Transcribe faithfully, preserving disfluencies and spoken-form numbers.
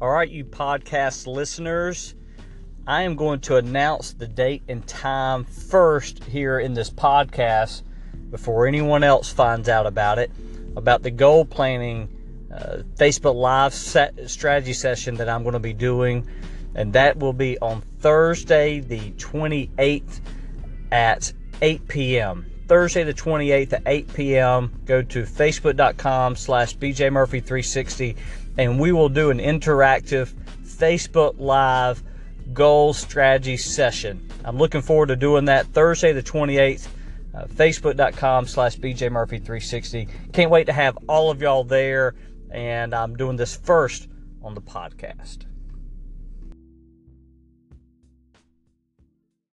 All right, you podcast listeners, I am going to announce the date and time first here in this podcast before anyone else finds out about it, about the goal planning uh, Facebook Live set strategy session that I'm going to be doing, and that will be on Thursday the twenty-eighth at eight p.m. Thursday the twenty-eighth at eight p.m. Go to facebook.com slash bjmurphy360, and we will do an interactive Facebook Live goal strategy session. I'm looking forward to doing that Thursday the twenty-eighth, uh, facebook.com slash bjmurphy360. Can't wait to have all of y'all there, and I'm doing this first on the podcast.